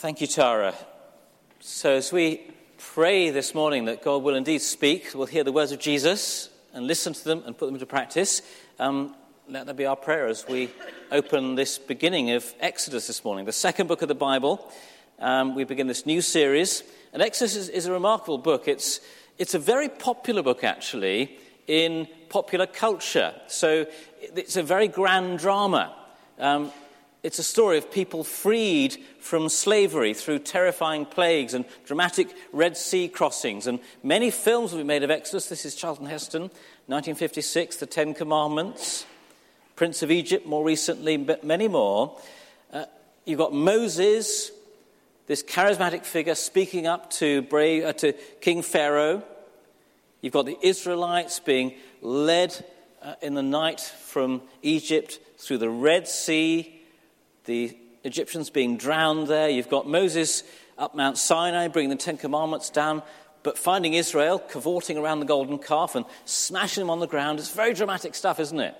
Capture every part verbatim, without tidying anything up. Thank you, Tara. So as we pray this morning that God will indeed speak, we'll hear the words of Jesus and listen to them and put them into practice. Um, let that be our prayer as we open this beginning of Exodus this morning, the second book of the Bible. Um, we begin this new series. And Exodus is, is a remarkable book. It's, it's a very popular book, actually, in popular culture. So it's a very grand drama. Um, It's a story of people freed from slavery through terrifying plagues and dramatic Red Sea crossings. And many films will be made of Exodus. This is Charlton Heston, nineteen fifty-six, The Ten Commandments, Prince of Egypt, more recently, but many more. Uh, you've got Moses, this charismatic figure, speaking up to, brave, uh, to King Pharaoh. You've got the Israelites being led uh, in the night from Egypt through the Red Sea, the Egyptians being drowned there. You've got Moses up Mount Sinai bringing the Ten Commandments down, but finding Israel cavorting around the golden calf and smashing them on the ground. It's very dramatic stuff, isn't it?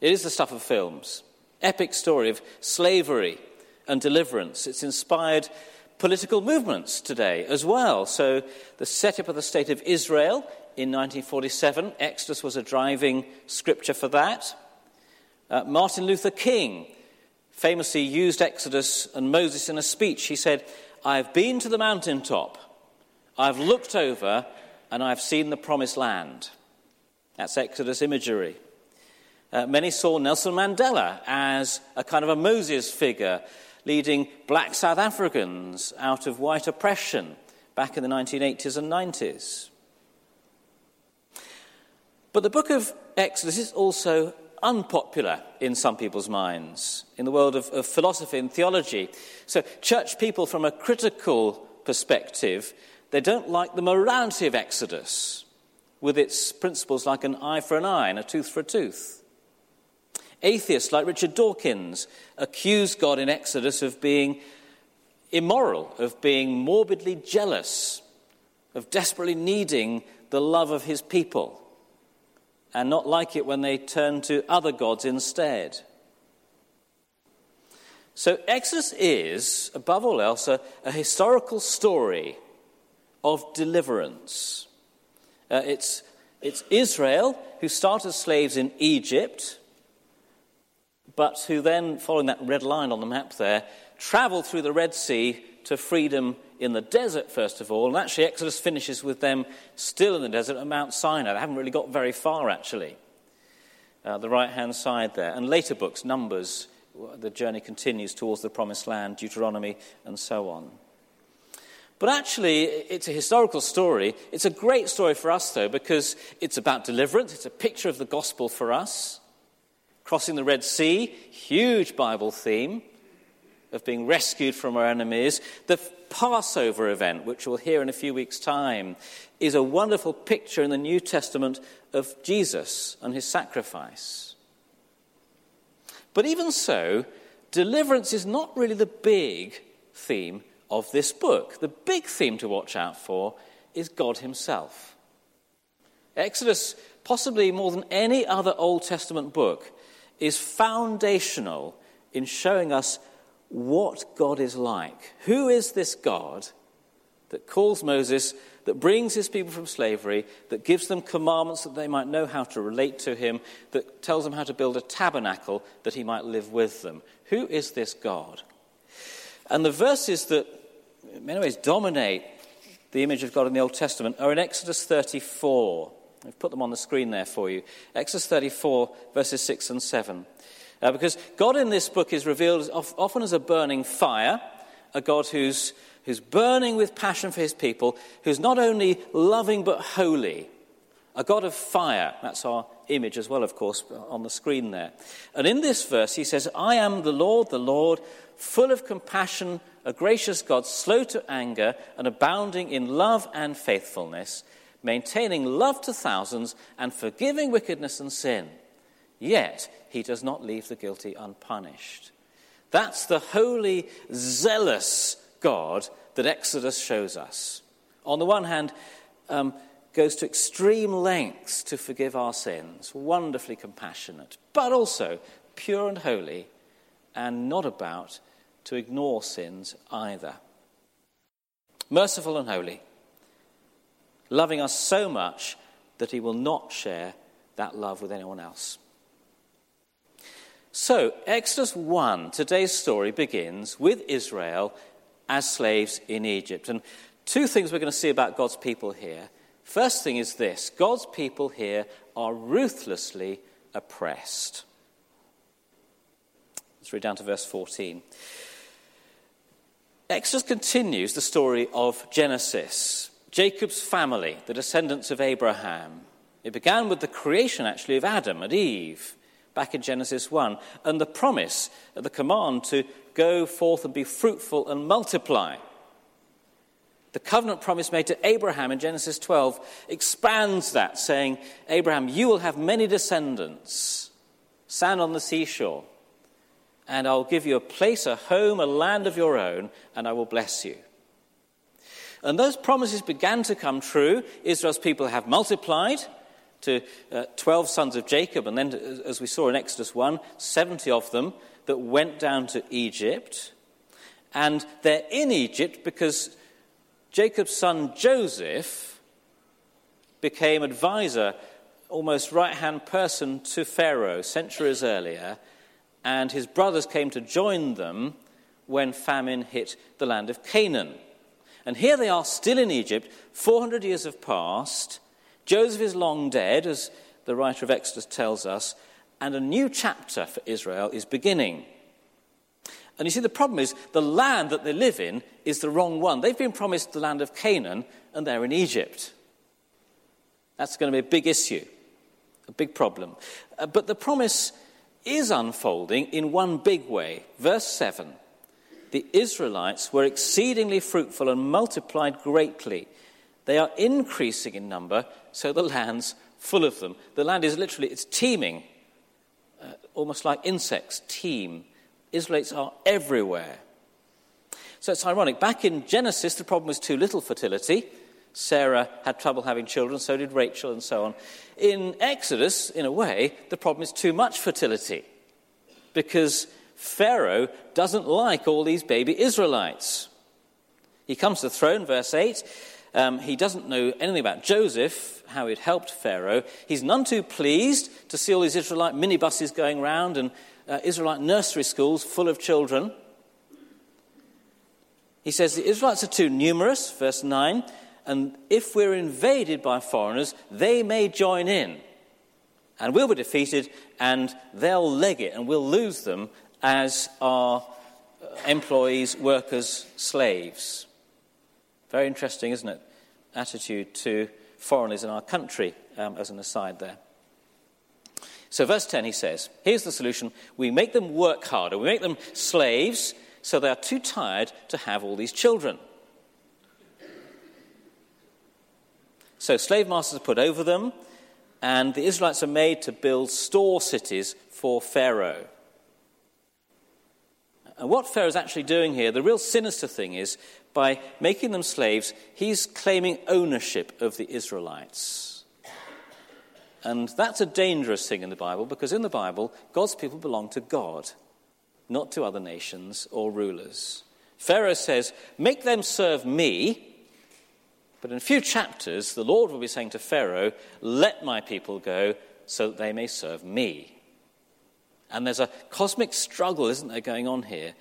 It is the stuff of films. Epic story of slavery and deliverance. It's inspired political movements today as well. So the setup of the State of Israel in nineteen forty-seven, Exodus was a driving scripture for that. Uh, Martin Luther King famously used Exodus and Moses in a speech. He said, "I've been to the mountaintop, I've looked over, and I've seen the promised land." That's Exodus imagery. Uh, many saw Nelson Mandela as a kind of a Moses figure, leading black South Africans out of white oppression back in the nineteen eighties and nineties. But the book of Exodus is also unpopular in some people's minds, in the world of, of philosophy and theology. So church people, from a critical perspective, they don't like the morality of Exodus, with its principles like an eye for an eye and a tooth for a tooth. Atheists like Richard Dawkins accuse God in Exodus of being immoral, of being morbidly jealous, of desperately needing the love of his people, and not like it when they turn to other gods instead. So Exodus is, above all else, a, a historical story of deliverance. Uh, it's, it's Israel who started as slaves in Egypt, but who then, following that red line on the map there, travelled through the Red Sea to freedom in the desert, first of all. And actually, Exodus finishes with them still in the desert at Mount Sinai. They haven't really got very far, actually. Uh, the right-hand side there. And later books, Numbers, the journey continues towards the Promised Land, Deuteronomy, and so on. But actually, it's a historical story. It's a great story for us, though, because it's about deliverance. It's a picture of the gospel for us. Crossing the Red Sea, huge Bible theme of being rescued from our enemies. The Passover event, which we'll hear in a few weeks' time, is a wonderful picture in the New Testament of Jesus and his sacrifice. But even so, deliverance is not really the big theme of this book. The big theme to watch out for is God himself. Exodus, possibly more than any other Old Testament book, is foundational in showing us what God is like. Who is this God that calls Moses, that brings his people from slavery, that gives them commandments that they might know how to relate to him, that tells them how to build a tabernacle that he might live with them? Who is this God? And the verses that in many ways dominate the image of God in the Old Testament are in Exodus thirty-four. I've put them on the screen there for you. Exodus thirty-four, verses six and seven. Uh, because God in this book is revealed often as a burning fire, a God who's, who's burning with passion for his people, who's not only loving but holy, a God of fire. That's our image as well, of course, on the screen there. And in this verse he says, "I am the Lord, the Lord, full of compassion, a gracious God, slow to anger, and abounding in love and faithfulness, maintaining love to thousands, and forgiving wickedness and sin. Yet he does not leave the guilty unpunished." That's the holy, zealous God that Exodus shows us. On the one hand, um, goes to extreme lengths to forgive our sins, wonderfully compassionate, but also pure and holy, and not about to ignore sins either. Merciful and holy, loving us so much that he will not share that love with anyone else. So, Exodus one, today's story begins with Israel as slaves in Egypt. And two things we're going to see about God's people here. First thing is this: God's people here are ruthlessly oppressed. Let's read down to verse fourteen. Exodus continues the story of Genesis, Jacob's family, the descendants of Abraham. It began with the creation, actually, of Adam and Eve, back in Genesis one, and the promise, the command to go forth and be fruitful and multiply. The covenant promise made to Abraham in Genesis twelve expands that, saying, Abraham, you will have many descendants, sand on the seashore, and I'll give you a place, a home, a land of your own, and I will bless you. And those promises began to come true. Israel's people have multiplied to uh, twelve sons of Jacob, and then, as we saw in Exodus one, seventy of them that went down to Egypt. And they're in Egypt because Jacob's son Joseph became advisor, almost right-hand person to Pharaoh centuries earlier, and his brothers came to join them when famine hit the land of Canaan. And here they are still in Egypt, four hundred years have passed. Joseph is long dead, as the writer of Exodus tells us, and a new chapter for Israel is beginning. And you see, the problem is the land that they live in is the wrong one. They've been promised the land of Canaan, and they're in Egypt. That's going to be a big issue, a big problem. Uh, but the promise is unfolding in one big way. Verse seven, the Israelites were exceedingly fruitful and multiplied greatly. They are increasing in number, so the land's full of them. The land is literally, it's teeming, uh, almost like insects teem. Israelites are everywhere. So it's ironic. Back in Genesis, the problem was too little fertility. Sarah had trouble having children, so did Rachel, and so on. In Exodus, in a way, the problem is too much fertility, because Pharaoh doesn't like all these baby Israelites. He comes to the throne, verse eight. Um, he doesn't know anything about Joseph, how he'd helped Pharaoh. He's none too pleased to see all these Israelite minibuses going round and uh, Israelite nursery schools full of children. He says the Israelites are too numerous, verse nine, and if we're invaded by foreigners, they may join in, and we'll be defeated, and they'll leg it, and we'll lose them as our employees, workers, slaves. Very interesting, isn't it? Attitude to foreigners in our country, um, as an aside there. So verse ten, he says, here's the solution. We make them work harder. We make them slaves, so they are too tired to have all these children. So slave masters are put over them, and the Israelites are made to build store cities for Pharaoh. And what Pharaoh's actually doing here, the real sinister thing is, by making them slaves, he's claiming ownership of the Israelites. And that's a dangerous thing in the Bible, because in the Bible, God's people belong to God, not to other nations or rulers. Pharaoh says, make them serve me. But in a few chapters, the Lord will be saying to Pharaoh, let my people go so that they may serve me. And there's a cosmic struggle, isn't there, going on here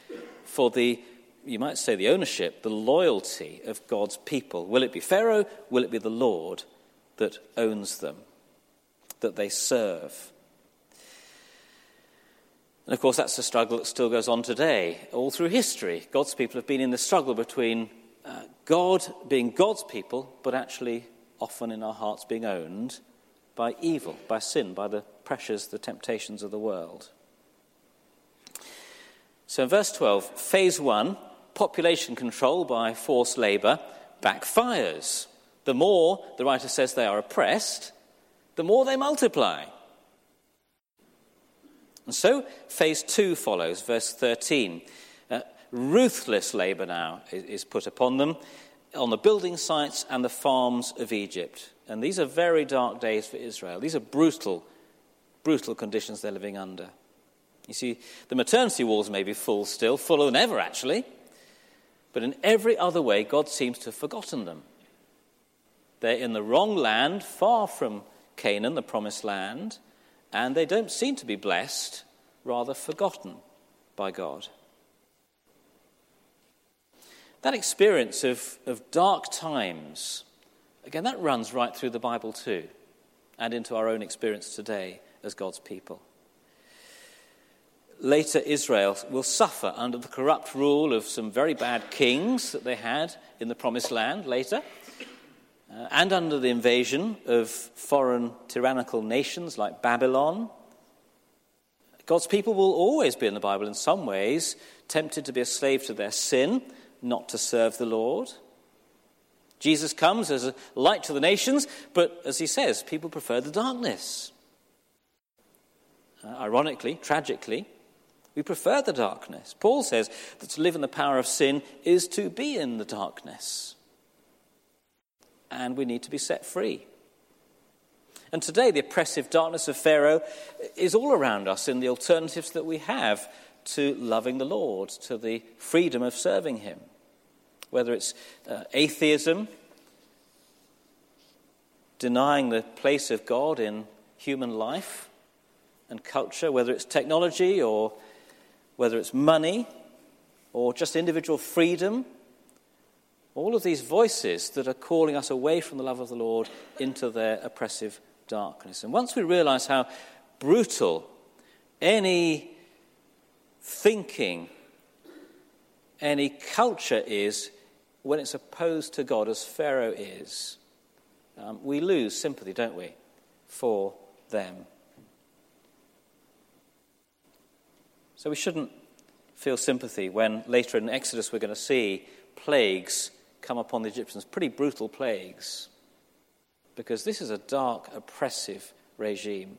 for the, you might say, the ownership, the loyalty of God's people. Will it be Pharaoh? Will it be the Lord that owns them, that they serve? And of course, that's a struggle that still goes on today, all through history. God's people have been in the struggle between uh, God being God's people, but actually often in our hearts being owned by evil, by sin, by the pressures, the temptations of the world. So in verse twelve, phase one, population control by forced labour, backfires. The more, the writer says, they are oppressed, the more they multiply. And so phase two follows, verse thirteen. Uh, ruthless labour now is, is put upon them on the building sites and the farms of Egypt. And these are very dark days for Israel. These are brutal, brutal conditions they're living under. You see, the maternity wards may be full still, fuller than ever actually, but in every other way God seems to have forgotten them. They're in the wrong land, far from Canaan, the promised land, and they don't seem to be blessed, rather forgotten by God. That experience of, of dark times, again, that runs right through the Bible too, and into our own experience today as God's people. Later, Israel will suffer under the corrupt rule of some very bad kings that they had in the Promised Land later, uh, and under the invasion of foreign tyrannical nations like Babylon. God's people will always be in the Bible in some ways tempted to be a slave to their sin, not to serve the Lord. Jesus comes as a light to the nations, but as he says, people prefer the darkness. Uh, ironically, tragically, we prefer the darkness. Paul says that to live in the power of sin is to be in the darkness. And we need to be set free. And today, the oppressive darkness of Pharaoh is all around us in the alternatives that we have to loving the Lord, to the freedom of serving him. Whether it's uh, atheism, denying the place of God in human life and culture, whether it's technology or whether it's money or just individual freedom, all of these voices that are calling us away from the love of the Lord into their oppressive darkness. And once we realize how brutal any thinking, any culture is when it's opposed to God, as Pharaoh is, um, we lose sympathy, don't we, for them. So we shouldn't feel sympathy when later in Exodus we're going to see plagues come upon the Egyptians, pretty brutal plagues, because this is a dark, oppressive regime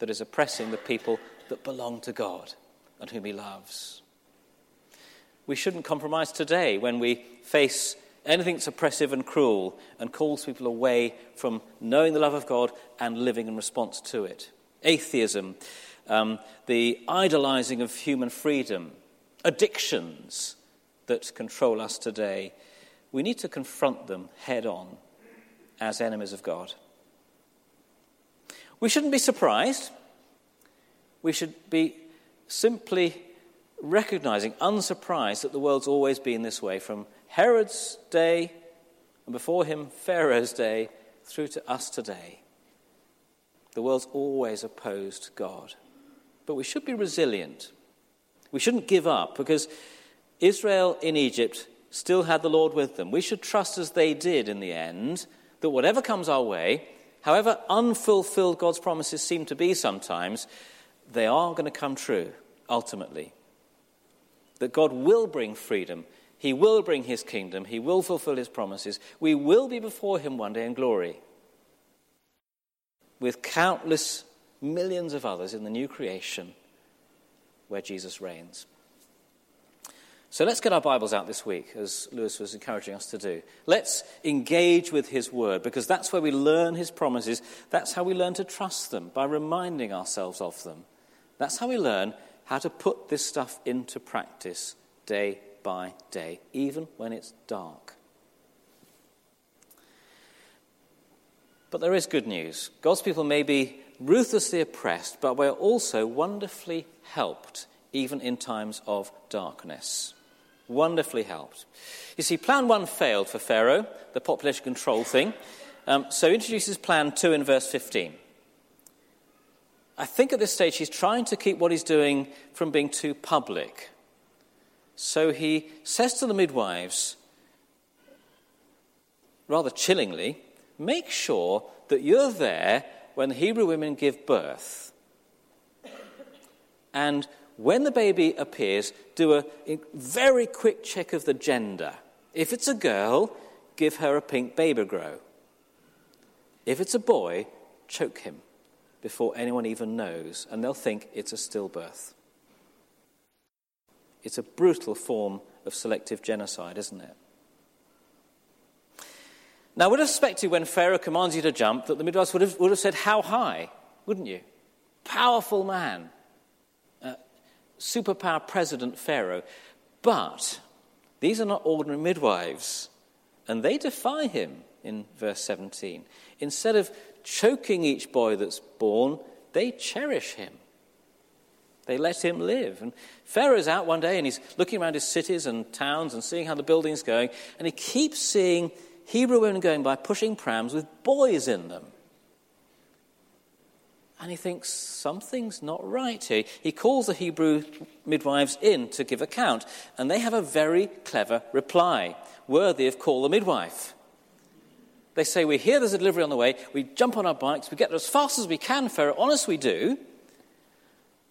that is oppressing the people that belong to God and whom he loves. We shouldn't compromise today when we face anything that's oppressive and cruel and calls people away from knowing the love of God and living in response to it. Atheism, um, the idolizing of human freedom, addictions that control us today. We need to confront them head on as enemies of God. We shouldn't be surprised. We should be simply recognizing, unsurprised, that the world's always been this way, from Herod's day, and before him Pharaoh's day, through to us today. The world's always opposed God. But we should be resilient. We shouldn't give up, because Israel in Egypt still had the Lord with them. We should trust, as they did in the end, that whatever comes our way, however unfulfilled God's promises seem to be sometimes, they are going to come true, ultimately. That God will bring freedom, he will bring his kingdom, he will fulfill his promises. We will be before him one day in glory, with countless millions of others in the new creation where Jesus reigns. So let's get our Bibles out this week, as Lewis was encouraging us to do. Let's engage with his word, because that's where we learn his promises. That's how we learn to trust them, by reminding ourselves of them. That's how we learn how to put this stuff into practice day by day, even when it's dark. But there is good news. God's people may be ruthlessly oppressed, but we're also wonderfully helped, even in times of darkness. Wonderfully helped. You see, plan one failed for Pharaoh, the population control thing. Um, so he introduces plan two in verse fifteen. I think at this stage he's trying to keep what he's doing from being too public. So he says to the midwives, rather chillingly, make sure that you're there when the Hebrew women give birth. And when the baby appears, do a very quick check of the gender. If it's a girl, give her a pink baby grow. If it's a boy, choke him before anyone even knows, and they'll think it's a stillbirth. It's a brutal form of selective genocide, isn't it? Now, I would have expected when Pharaoh commands you to jump that the midwives would have, would have said, how high, wouldn't you? Powerful man. Uh, superpower president Pharaoh. But these are not ordinary midwives, and they defy him in verse seventeen. Instead of choking each boy that's born, they cherish him. They let him live. And Pharaoh's out one day and he's looking around his cities and towns and seeing how the building's going, and he keeps seeing Hebrew women going by pushing prams with boys in them. And he thinks, something's not right here. He calls the Hebrew midwives in to give account, and they have a very clever reply, worthy of Call the Midwife. They say, we hear there's a delivery on the way, we jump on our bikes, we get there as fast as we can, Pharaoh, honest we do.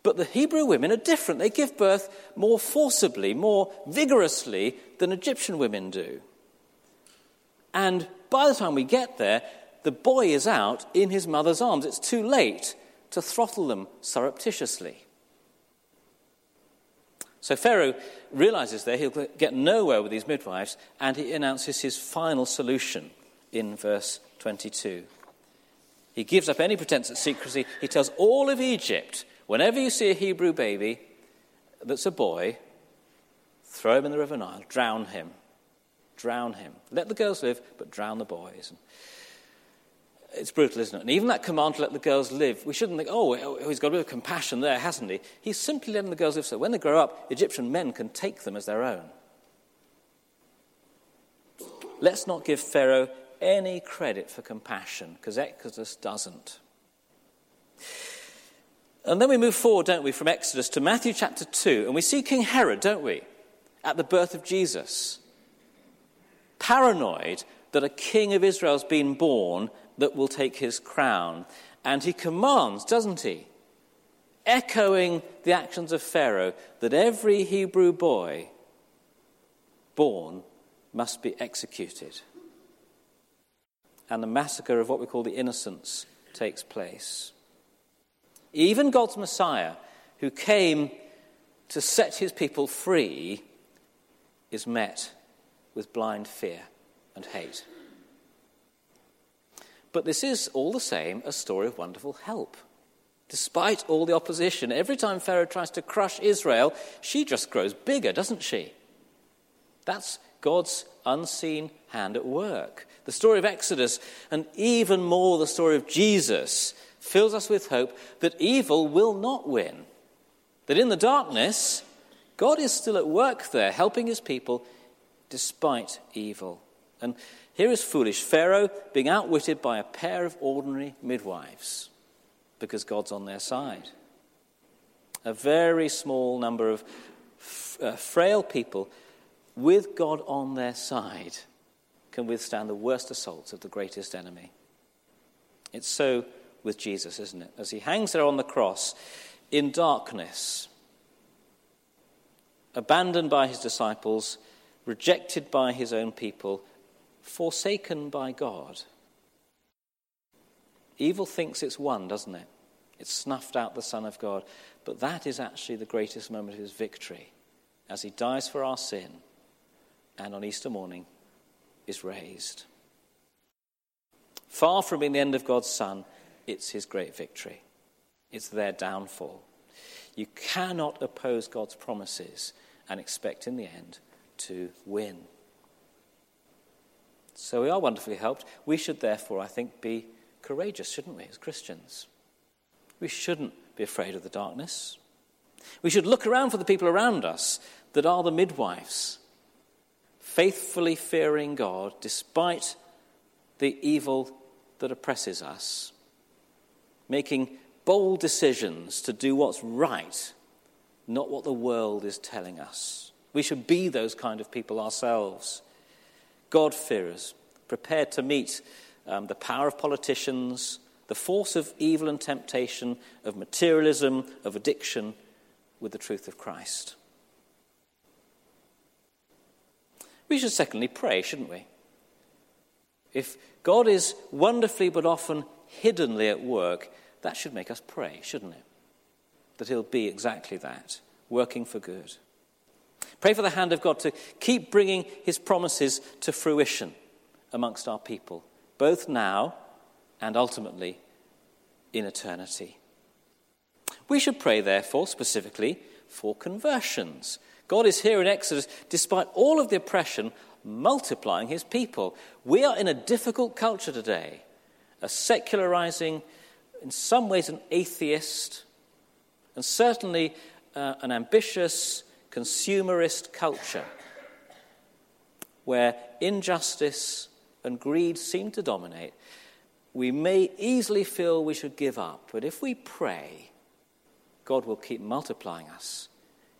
But the Hebrew women are different. They give birth more forcibly, more vigorously than Egyptian women do. And by the time we get there, the boy is out in his mother's arms. It's too late to throttle them surreptitiously. So Pharaoh realizes there he'll get nowhere with these midwives, and he announces his final solution in verse twenty-two. He gives up any pretense at secrecy. He tells all of Egypt, whenever you see a Hebrew baby that's a boy, throw him in the River Nile, drown him, drown him. Let the girls live, but drown the boys. It's brutal, isn't it? And even that command to let the girls live, we shouldn't think, oh, he's got a bit of compassion there, hasn't he? He's simply letting the girls live so when they grow up, Egyptian men can take them as their own. Let's not give Pharaoh any credit for compassion, because Exodus doesn't. And then we move forward, don't we, from Exodus to Matthew chapter two, and we see King Herod, don't we, at the birth of Jesus, paranoid that a king of Israel's been born that will take his crown. And he commands, doesn't he, echoing the actions of Pharaoh, that every Hebrew boy born must be executed. And the massacre of what we call the innocents takes place. Even God's Messiah, who came to set his people free, is met with blind fear and hate. But this is, all the same, a story of wonderful help. Despite all the opposition, every time Pharaoh tries to crush Israel, she just grows bigger, doesn't she? That's God's unseen hand at work. The story of Exodus, and even more the story of Jesus, fills us with hope that evil will not win. That in the darkness, God is still at work there, helping his people despite evil. And here is foolish Pharaoh being outwitted by a pair of ordinary midwives, because God's on their side. A very small number of f- uh, frail people with God on their side can withstand the worst assaults of the greatest enemy. It's so with Jesus, isn't it? As he hangs there on the cross in darkness, abandoned by his disciples, rejected by his own people, forsaken by God. Evil thinks it's won, doesn't it? It's snuffed out the Son of God. But that is actually the greatest moment of his victory, as he dies for our sin and on Easter morning is raised. Far from being the end of God's Son, it's his great victory. It's their downfall. You cannot oppose God's promises and expect in the end to win. So we are wonderfully helped. We should therefore, I think, be courageous, shouldn't we, as Christians? We shouldn't be afraid of the darkness. We should look around for the people around us that are the midwives, faithfully fearing God despite the evil that oppresses us, making bold decisions to do what's right, not what the world is telling us. We should be those kind of people ourselves. God-fearers, prepared to meet um, the power of politicians, the force of evil and temptation, of materialism, of addiction, with the truth of Christ. We should secondly pray, shouldn't we? If God is wonderfully but often hiddenly at work, that should make us pray, shouldn't it? That he'll be exactly that, working for good. Pray for the hand of God to keep bringing his promises to fruition amongst our people, both now and ultimately in eternity. We should pray, therefore, specifically for conversions. God is here in Exodus, despite all of the oppression, multiplying his people. We are in a difficult culture today, a secularizing, in some ways an atheist, and certainly uh, an ambitious, consumerist culture where injustice and greed seem to dominate. We may easily feel we should give up, but if we pray, God will keep multiplying us.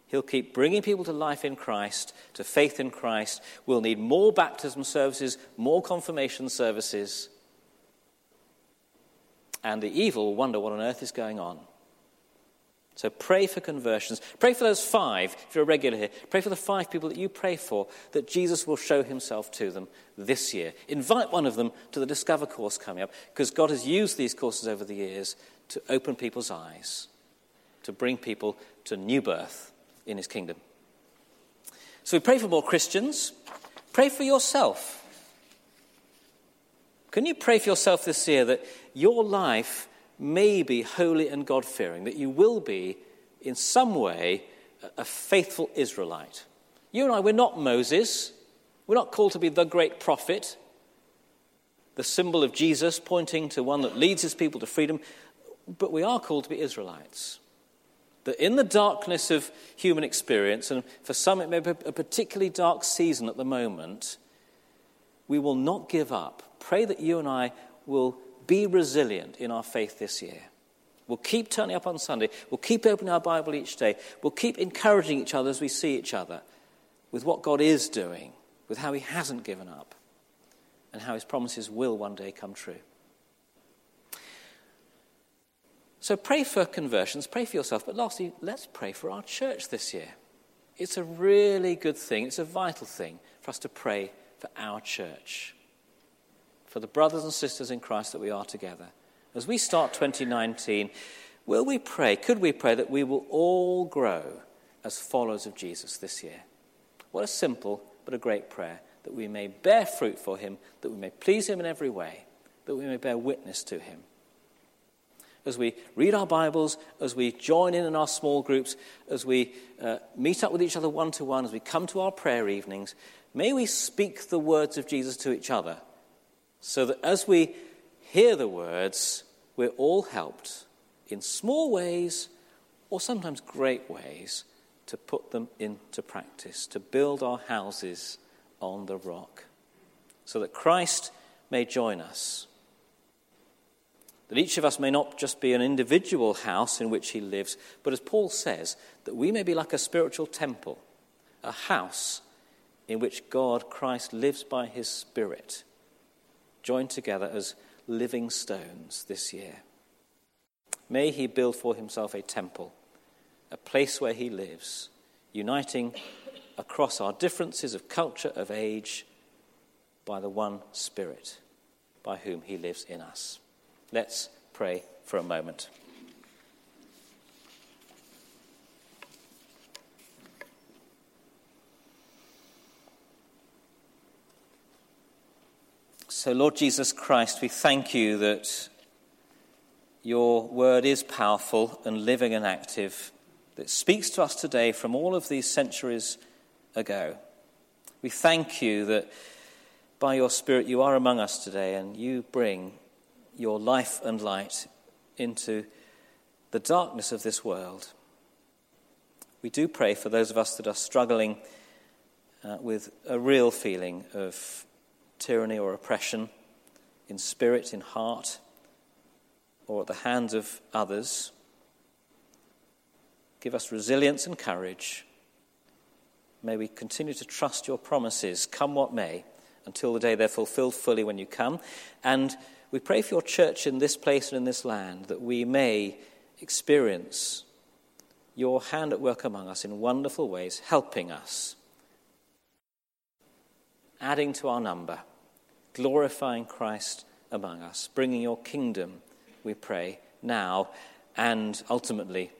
He'll keep bringing people to life in Christ, to faith in Christ. We'll need more baptism services, more confirmation services. And the evil will wonder what on earth is going on. So pray for conversions. Pray for those five, if you're a regular here. Pray for the five people that you pray for, that Jesus will show himself to them this year. Invite one of them to the Discover course coming up, because God has used these courses over the years to open people's eyes, to bring people to new birth in his kingdom. So we pray for more Christians. Pray for yourself. Can you pray for yourself this year that your life may be holy and God-fearing, that you will be, in some way, a faithful Israelite? You and I, we're not Moses. We're not called to be the great prophet, the symbol of Jesus, pointing to one that leads his people to freedom, but we are called to be Israelites. That in the darkness of human experience, and for some it may be a particularly dark season at the moment, we will not give up. Pray that you and I will be resilient in our faith this year. We'll keep turning up on Sunday. We'll keep opening our Bible each day. We'll keep encouraging each other as we see each other with what God is doing, with how he hasn't given up, and how his promises will one day come true. So pray for conversions, pray for yourself, but lastly, let's pray for our church this year. It's a really good thing, it's a vital thing for us to pray for our church, for the brothers and sisters in Christ that we are together. As we start twenty nineteen, will we pray, could we pray that we will all grow as followers of Jesus this year? What a simple but a great prayer, that we may bear fruit for him, that we may please him in every way, that we may bear witness to him. As we read our Bibles, as we join in in our small groups, as we uh, meet up with each other one-to-one, as we come to our prayer evenings, may we speak the words of Jesus to each other, so that as we hear the words, we're all helped in small ways, or sometimes great ways, to put them into practice, to build our houses on the rock, so that Christ may join us. That each of us may not just be an individual house in which he lives, but as Paul says, that we may be like a spiritual temple, a house in which God, Christ, lives by his Spirit, joined together as living stones this year. May he build for himself a temple, a place where he lives, uniting across our differences of culture, of age, by the one Spirit by whom he lives in us. Let's pray for a moment. So, Lord Jesus Christ, we thank you that your word is powerful and living and active, that speaks to us today from all of these centuries ago. We thank you that by your Spirit you are among us today, and you bring your life and light into the darkness of this world. We do pray for those of us that are struggling uh, with a real feeling of tyranny or oppression in spirit, in heart, or at the hands of others. Give us resilience and courage. May we continue to trust your promises, come what may, until the day they're fulfilled fully when you come. And we pray for your church in this place and in this land, that we may experience your hand at work among us in wonderful ways, helping us, adding to our number, glorifying Christ among us, bringing your kingdom, we pray, now and ultimately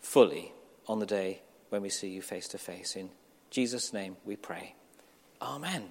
fully on the day when we see you face to face. In Jesus' name we pray. Amen.